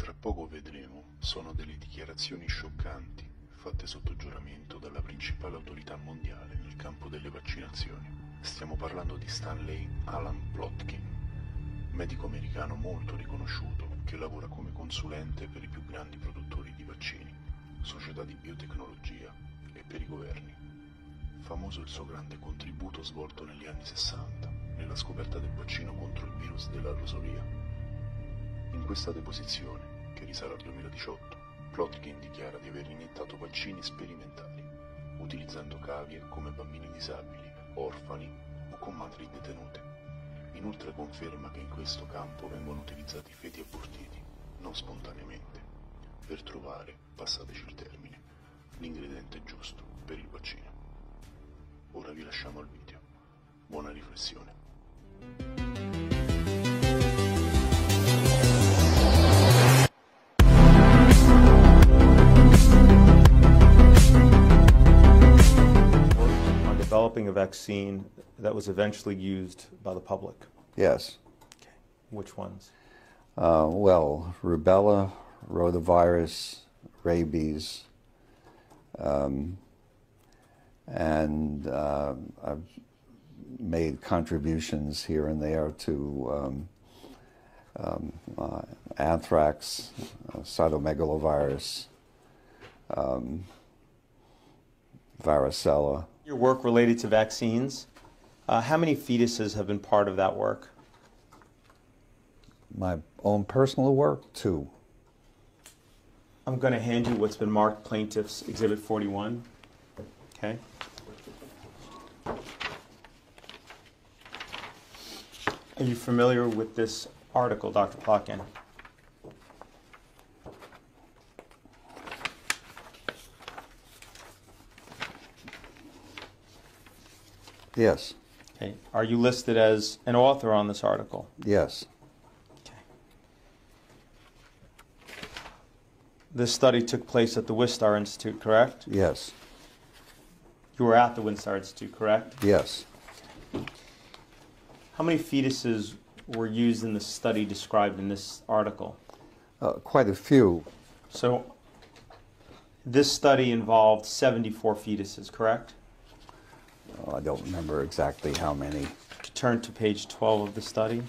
tra poco vedremo sono delle dichiarazioni scioccanti fatte sotto giuramento dalla principale autorità mondiale nel campo delle vaccinazioni. Stiamo parlando di Stanley Alan Plotkin, medico americano molto riconosciuto che lavora come consulente per i più grandi produttori di vaccini, società di biotecnologia e per i governi. Famoso il suo grande contributo svolto negli anni 60 nella scoperta del vaccino contro il virus della rosolia. In questa deposizione, che risale al 2018, Plotkin dichiara di aver iniettato vaccini sperimentali, utilizzando cavie come bambini disabili, orfani o con madri detenute. Inoltre conferma che in questo campo vengono utilizzati feti abortiti, non spontaneamente, per trovare, passateci il termine, l'ingrediente giusto per il vaccino. Ora vi lasciamo al video. Buona riflessione. Developing a vaccine that was eventually used by the public? Yes. Okay. Which ones? Well, rubella, rotavirus, rabies, and I've made contributions here and there to anthrax, cytomegalovirus, varicella. Your work related to vaccines, how many fetuses have been part of that work? My own personal work, 2. I'm going to hand you what's been marked Plaintiff's Exhibit 41. Okay. Are you familiar with this article, Dr. Plotkin? Yes. Okay. Are you listed as an author on this article? Yes. Okay. This study took place at the Wistar Institute, correct? Yes. You were at the Wistar Institute, correct? Yes. How many fetuses were used in the study described in this article? Quite a few. So this study involved 74 fetuses, correct? Oh, I don't remember exactly how many. To turn to page 12 of the study.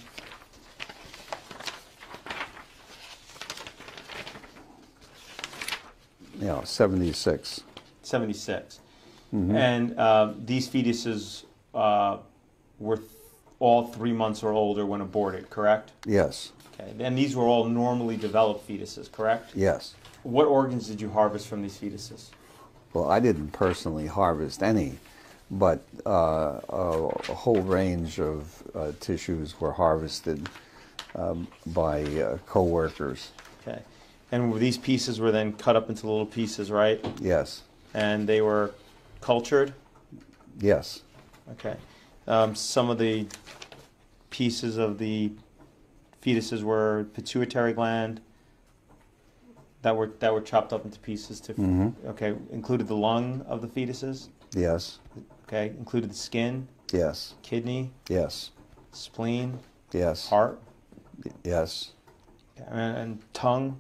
Yeah, 76. 76. Mm-hmm. And these fetuses were all 3 months or older when aborted, correct? Yes. Okay. And these were all normally developed fetuses, correct? Yes. What organs did you harvest from these fetuses? Well, I didn't personally harvest any, but a whole range of tissues were harvested by co-workers. Okay. And these pieces were then cut up into little pieces, right? Yes. And they were cultured? Yes. Okay. Some of the pieces of the fetuses were pituitary gland that were chopped up into pieces to mm-hmm. Okay, included the lung of the fetuses? Yes. Okay, included the skin? Yes. Kidney? Yes. Spleen? Yes. Heart? Yes. And tongue?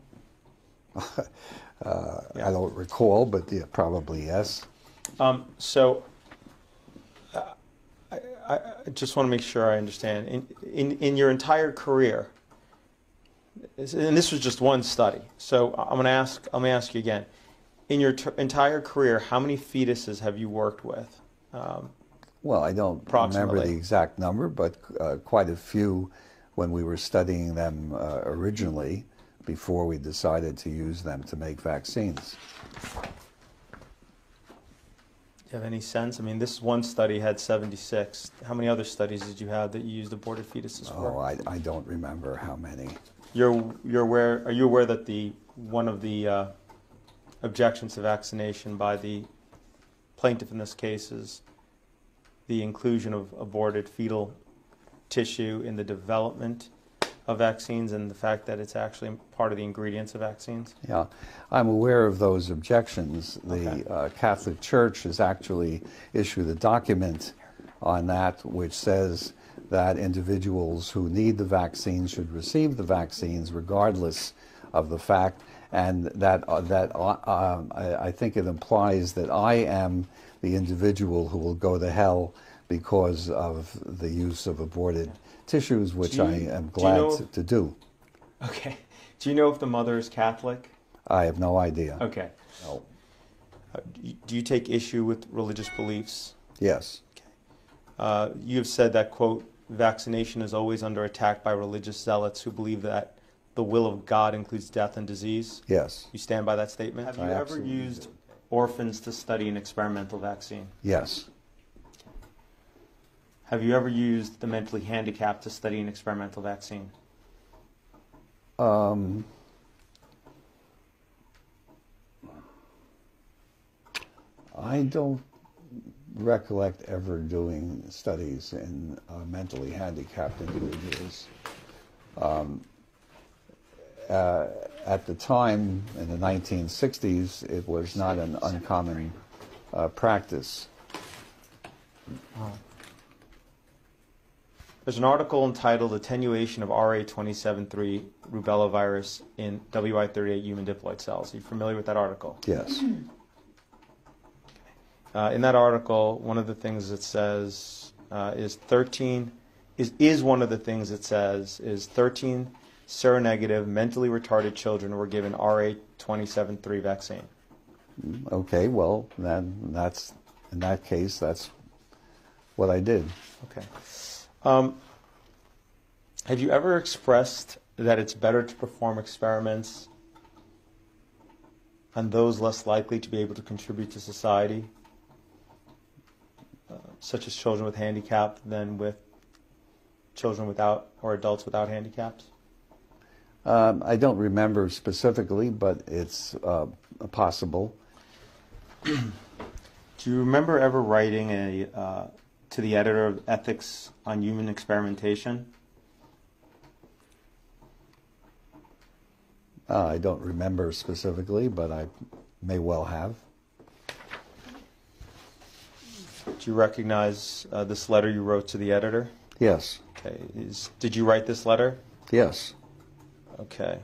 Yeah. I don't recall, but yeah, probably yes. I just want to make sure I understand. In your entire career, and this was just one study, so I'm going to ask you again. In your entire career, how many fetuses have you worked with? Well, I don't remember the exact number, but quite a few when we were studying them originally before we decided to use them to make vaccines. Do you have any sense? I mean, this one study had 76. How many other studies did you have that you used aborted fetuses for? Oh, I don't remember how many. You're aware? Are you aware that one of the objections to vaccination by the plaintiff in this case is the inclusion of aborted fetal tissue in the development of vaccines and the fact that it's actually part of the ingredients of vaccines? Yeah, I'm aware of those objections. The okay. Catholic Church has actually issued a document on that which says that individuals who need the vaccine should receive the vaccines regardless of the fact, and that I think it implies that I am the individual who will go to hell because of the use of aborted tissues, which I am glad to do. Okay. Do you know if the mother is Catholic? I have no idea. Okay. No. Do you take issue with religious beliefs? Yes. Okay. You have said that, quote, vaccination is always under attack by religious zealots who believe that the will of God includes death and disease. Yes. You stand by that statement? Have you ever used orphans to study an experimental vaccine? Yes. Have you ever used the mentally handicapped to study an experimental vaccine? I don't recollect ever doing studies in mentally handicapped individuals. At the time, in the 1960s, it was not an uncommon practice. There's an article entitled Attenuation of RA27-3 Rubella Virus in WI38 Human Diploid Cells. Are you familiar with that article? Yes. In that article, one of the things it says is 13 seronegative, mentally retarded children were given RA27-3 vaccine. Okay, well, then that's, in that case, that's what I did. Okay. Have you ever expressed that it's better to perform experiments on those less likely to be able to contribute to society, such as children with handicap, than with children without or adults without handicaps? I don't remember specifically, but it's possible. Do you remember ever writing to the editor of Ethics on Human Experimentation? I don't remember specifically, but I may well have. Do you recognize this letter you wrote to the editor? Yes. Okay. Did you write this letter? Yes. Okay.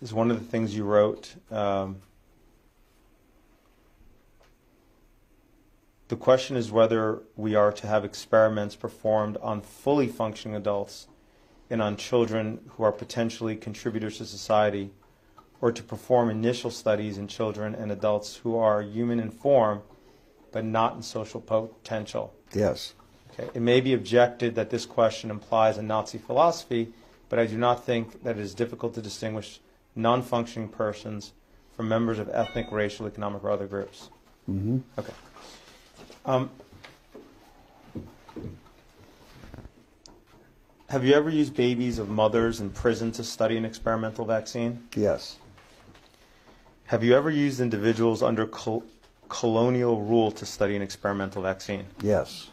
Is one of the things you wrote, the question is whether we are to have experiments performed on fully functioning adults and on children who are potentially contributors to society, or to perform initial studies in children and adults who are human in form, but not in social potential. Yes. Okay. It may be objected that this question implies a Nazi philosophy, but I do not think that it is difficult to distinguish non-functioning persons from members of ethnic, racial, economic, or other groups. Mm-hmm. Okay. Have you ever used babies of mothers in prison to study an experimental vaccine? Yes. Have you ever used individuals under colonial rule to study an experimental vaccine? Yes.